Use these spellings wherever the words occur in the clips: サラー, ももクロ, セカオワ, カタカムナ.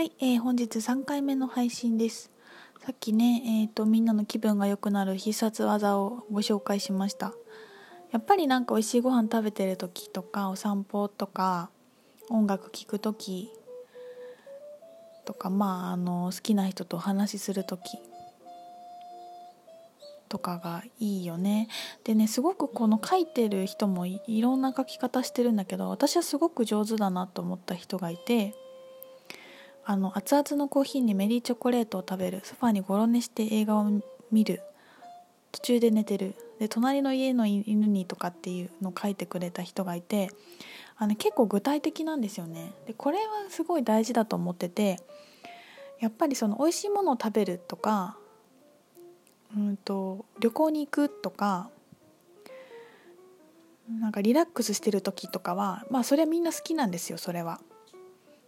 はい、本日3回目の配信です。さっきね、みんなの気分が良くなる必殺技をご紹介しました。やっぱりなんか美味しいご飯食べてる時とか、お散歩とか、音楽聴く時とか、好きな人とお話しする時とかがいいよね。でね、すごくこの書いてる人も いろんな書き方してるんだけど、私はすごく上手だなと思った人がいて、熱々のコーヒーにメリーチョコレートを食べる、ソファにゴロ寝して映画を見る、途中で寝てる、で隣の家の犬にとかっていうのを書いてくれた人がいて、結構具体的なんですよね。でこれはすごい大事だと思ってて、やっぱりその美味しいものを食べるとか、旅行に行くとか、なんかリラックスしてる時とかは、それはみんな好きなんですよ、それは。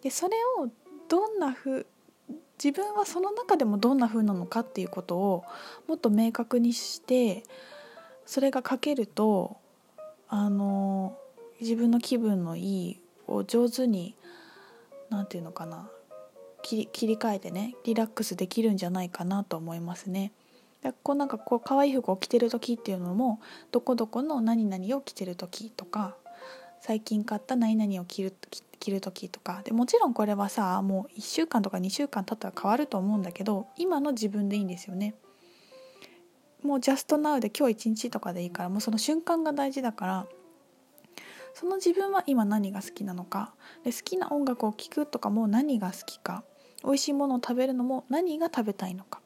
でそれを自分はその中でもどんな風なのかっていうことをもっと明確にして、それが書けると自分の気分のいいを上手に切り替えてね、リラックスできるんじゃないかなと思いますね。可愛い服を着てる時っていうのも、どこどこの何々を着てる時とか、最近買った何々を着る時とかで、もちろんこれはさ、もう1週間とか2週間経ったら変わると思うんだけど、今の自分でいいんですよね。もうジャストナウで今日1日とかでいいから、もうその瞬間が大事だから、その自分は今何が好きなのかで、好きな音楽を聴くとかも何が好きか、美味しいものを食べるのも何が食べたいのか、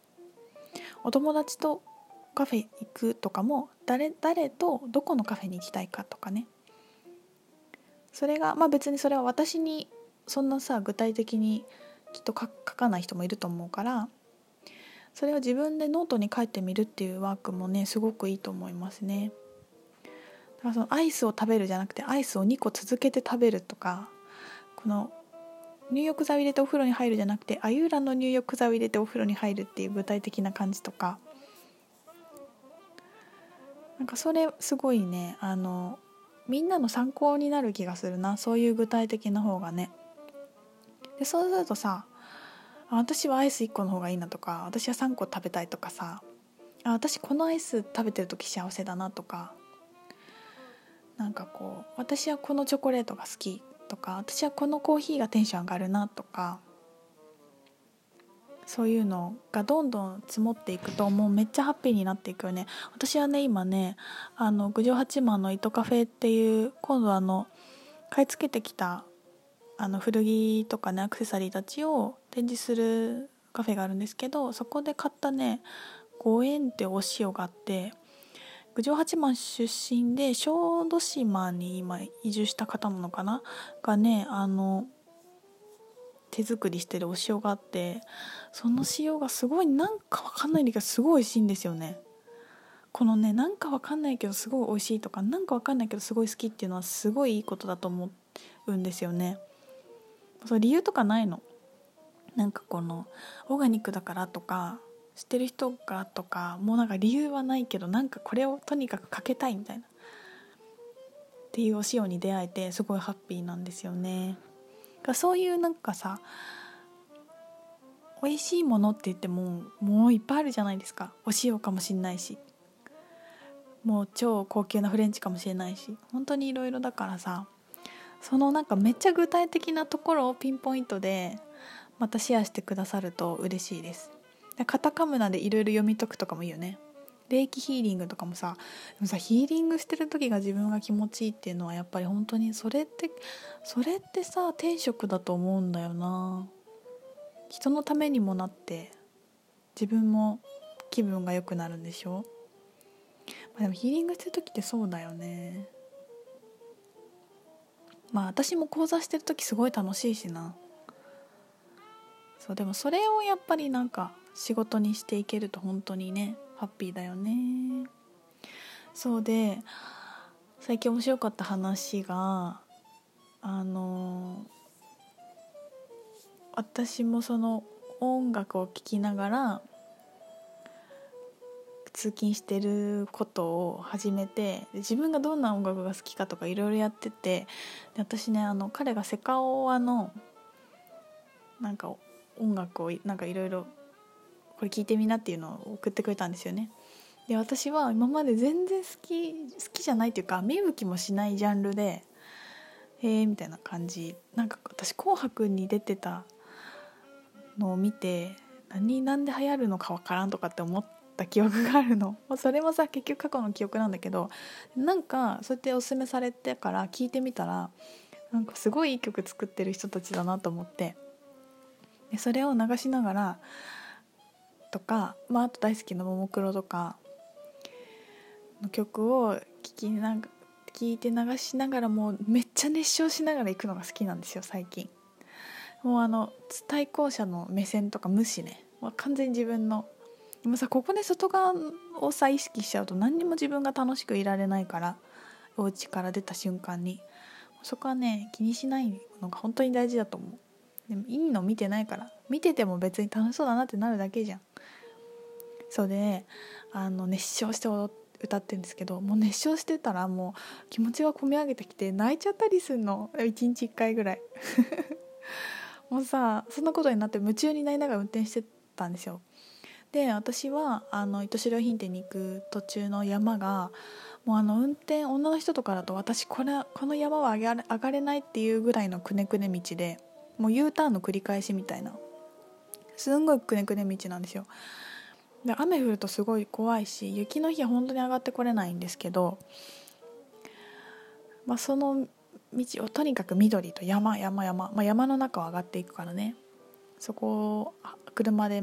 お友達とカフェ行くとかも誰とどこのカフェに行きたいかとかね。それが別にそれは私にそんなさ具体的にきっと書かない人もいると思うから、それを自分でノートに書いてみるっていうワークもね、すごくいいと思いますね。だからそのアイスを食べるじゃなくて、アイスを2個続けて食べるとか、この入浴剤を入れてお風呂に入るじゃなくて、あゆうらの入浴剤を入れてお風呂に入るっていう具体的な感じとか、なんかそれすごいね、みんなの参考になる気がするな、そういう具体的な方がね。でそうするとさ、私はアイス1個の方がいいなとか、私は3個食べたいとかさ、私このアイス食べてる時幸せだなとか、私はこのチョコレートが好きとか、私はこのコーヒーがテンション上がるなとか、そういうのがどんどん積もっていくと、もうめっちゃハッピーになっていくよね。私はね、今ね、郡上八幡の糸カフェっていう、今度買い付けてきた古着とかね、アクセサリーたちを展示するカフェがあるんですけど、そこで買ったね、5円ってお塩があって、郡上八幡出身で小豆島に今移住した方なのかながね、手作りしてるお塩があって、その塩がすごい、なんかわかんないけどすごい美味しいんですよね。このね、なんかわかんないけどすごい美味しいとか、なんかわかんないけどすごい好きっていうのはすごいいいことだと思うんですよね。そう、理由とかないの。なんかこのオーガニックだからとか、知ってる人がとか、もうなんか理由はないけど、なんかこれをとにかくかけたいみたいなっていうお塩に出会えて、すごいハッピーなんですよね。そういうなんかさ、美味しいものって言ってももういっぱいあるじゃないですか。お塩かもしれないし、もう超高級なフレンチかもしれないし、本当にいろいろだからさ、そのなんかめっちゃ具体的なところをピンポイントでまたシェアしてくださると嬉しいです。カタカムナでいろいろ読み解くとかもいいよね。霊気ヒーリングとかもさ、でもさ、ヒーリングしてる時が自分が気持ちいいっていうのは、やっぱり本当にそれってさ、天職だと思うんだよな。人のためにもなって、自分も気分が良くなるんでしょ。でもヒーリングしてる時ってそうだよね。私も講座してる時すごい楽しいしな。そうでもそれをやっぱりなんか仕事にしていけると本当にね、ハッピーだよね。そうで、最近面白かった話が、私もその音楽を聴きながら通勤してることを始めて、自分がどんな音楽が好きかとかいろいろやってて、で私ね、彼がセカオワのなんか音楽をなんかいろいろこれ聴いてみなっていうのを送ってくれたんですよね。で私は今まで全然好きじゃないというか芽吹きもしないジャンルでみたいな感じ。なんか私紅白に出てたのを見てなんで流行るのかわからんとかって思った記憶があるの、それもさ結局過去の記憶なんだけど、なんかそうやっておすすめされてから聞いてみたらなんかすごいいい曲作ってる人たちだなと思って、でそれを流しながらとか、あと大好きなももクロとかの曲を聞いて流しながら、もうめっちゃ熱唱しながら行くのが好きなんですよ最近。もう対向者の目線とか無視ね、完全に自分の今さここで外側をさ意識しちゃうと何にも自分が楽しくいられないから、お家から出た瞬間にそこはね気にしないのが本当に大事だと思う。でもいいの見てないから、見てても別に楽しそうだなってなるだけじゃん。そうで熱唱して歌ってるんですけど、もう熱唱してたらもう気持ちが込み上げてきて泣いちゃったりするの、1日1回ぐらいもうさそんなことになって夢中になりながら運転してたんですよ。で私は糸種良品店に行く途中の山がもう運転女の人とかだと私この山は上がれないっていうぐらいのくねくね道で、もう U ターンの繰り返しみたいなすんごいくねくね道なんですよ。で雨降るとすごい怖いし雪の日は本当に上がってこれないんですけど、その道をとにかく緑と山、山の中を上がっていくからね、そこを車で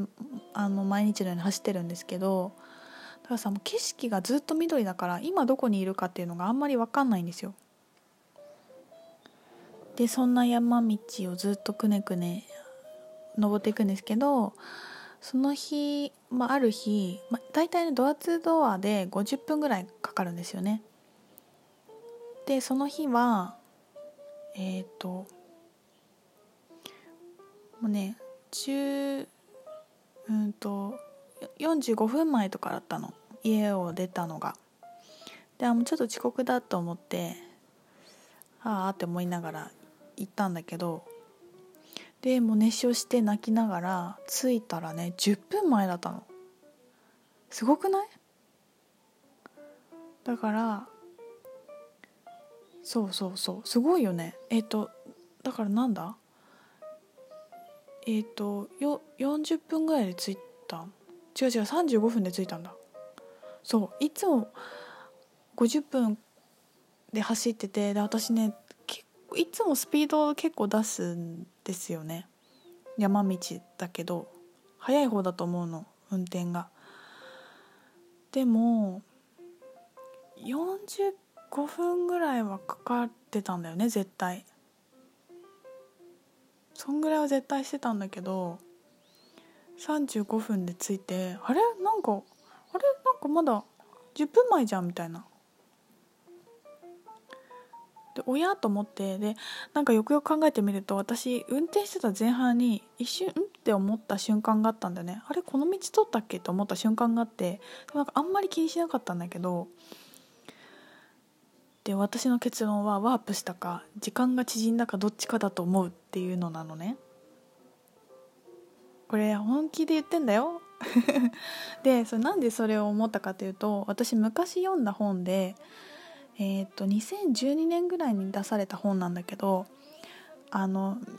毎日のように走ってるんですけど、だからさもう景色がずっと緑だから今どこにいるかっていうのがあんまり分かんないんですよ。でそんな山道をずっとくねくね登っていくんですけど、その日、ある日、大体ねドアツードアで50分ぐらいかかるんですよね。でその日はもうね45分前とかだったの、家を出たのが。でもうちょっと遅刻だと思ってああって思いながら行ったんだけど、でもう熱唱して泣きながら着いたらね10分前だったの。すごくない？だからそうすごいよね。だからなんだ40分ぐらいで着いた、違う35分で着いたんだ。そういつも50分で走ってて、で私ねいつもスピードを結構出すんですよね、山道だけど速い方だと思うの運転が。でも45分ぐらいはかかってたんだよね絶対。そんぐらいは絶対してたんだけど35分で着いて、あれなんかまだ10分前じゃんみたいな。でおやと思って、でなんかよくよく考えてみると私運転してた前半に一瞬って思った瞬間があったんだよね。あれこの道通ったっけって思った瞬間があって、なんかあんまり気にしなかったんだけど、で私の結論はワープしたか時間が縮んだかどっちかだと思うっていうのなのね。これ本気で言ってんだよでなんでそれを思ったかというと、私昔読んだ本で2012年ぐらいに出された本なんだけど、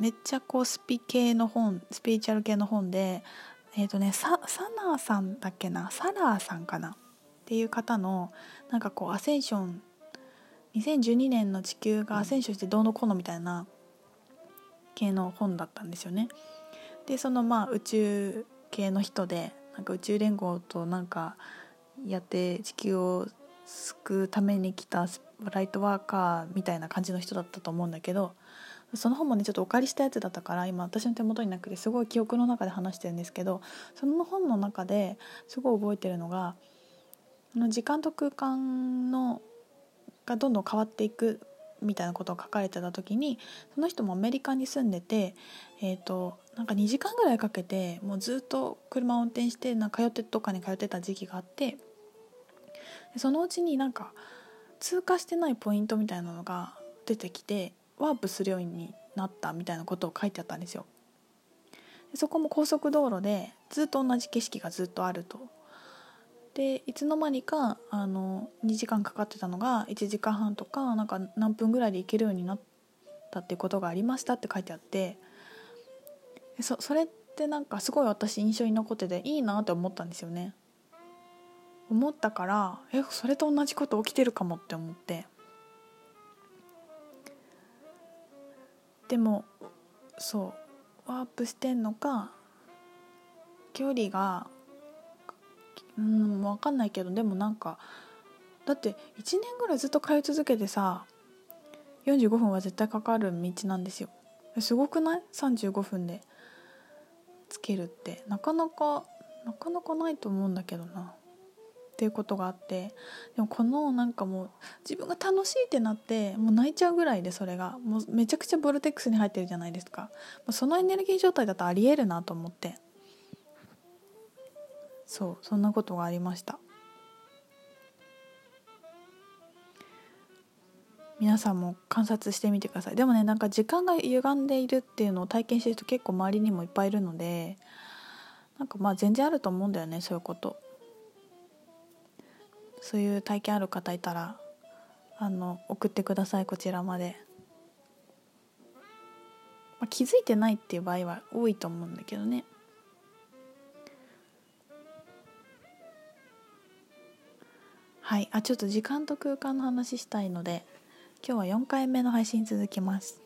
めっちゃこうスピリチュアル系の本でサラーさんかなっていう方のなんかこうアセンション、2012年の地球がアセンションしてどうのこうのみたいな系の本だったんですよね。でその宇宙系の人でなんか宇宙連合となんかやって地球を救うために来たライトワーカーみたいな感じの人だったと思うんだけど、その本もねちょっとお借りしたやつだったから今私の手元になくてすごい記憶の中で話してるんですけど、その本の中ですごい覚えてるのが時間と空間がどんどん変わっていくみたいなことを書かれてた時に、その人もアメリカに住んでて、なんか2時間ぐらいかけてもうずっと車を運転してどっかに通ってた時期があって、そのうちになんか通過してないポイントみたいなのが出てきてワープするようになったみたいなことを書いてあったんですよ。そこも高速道路でずっと同じ景色がずっとあると。でいつの間にか2時間かかってたのが1時間半とか、なんか何分ぐらいで行けるようになったっていうことがありましたって書いてあって、 それってなんかすごい私印象に残ってていいなって思ったんですよね。思ったから、それと同じこと起きてるかもって思って、でもそうワープしてんのか距離が分かんないけど、でもなんかだって1年ぐらいずっと通い続けてさ、45分は絶対かかる道なんですよ。すごくない？ 35 分でつけるってなかなかないと思うんだけどなっていうことがあって、でもこのなんかもう自分が楽しいってなってもう泣いちゃうぐらいで、それがもうめちゃくちゃボルテックスに入ってるじゃないですか。そのエネルギー状態だとありえるなと思って、そうそんなことがありました。皆さんも観察してみてください。でもね、なんか時間が歪んでいるっていうのを体験してる人結構周りにもいっぱいいるので、なんかまあ全然あると思うんだよね、そういうこと。そういう体験ある方いたら送ってください、こちらまで。まあ、気づいてないっていう場合は多いと思うんだけどね。はい、ちょっと時間と空間の話したいので、今日は4回目の配信続きます。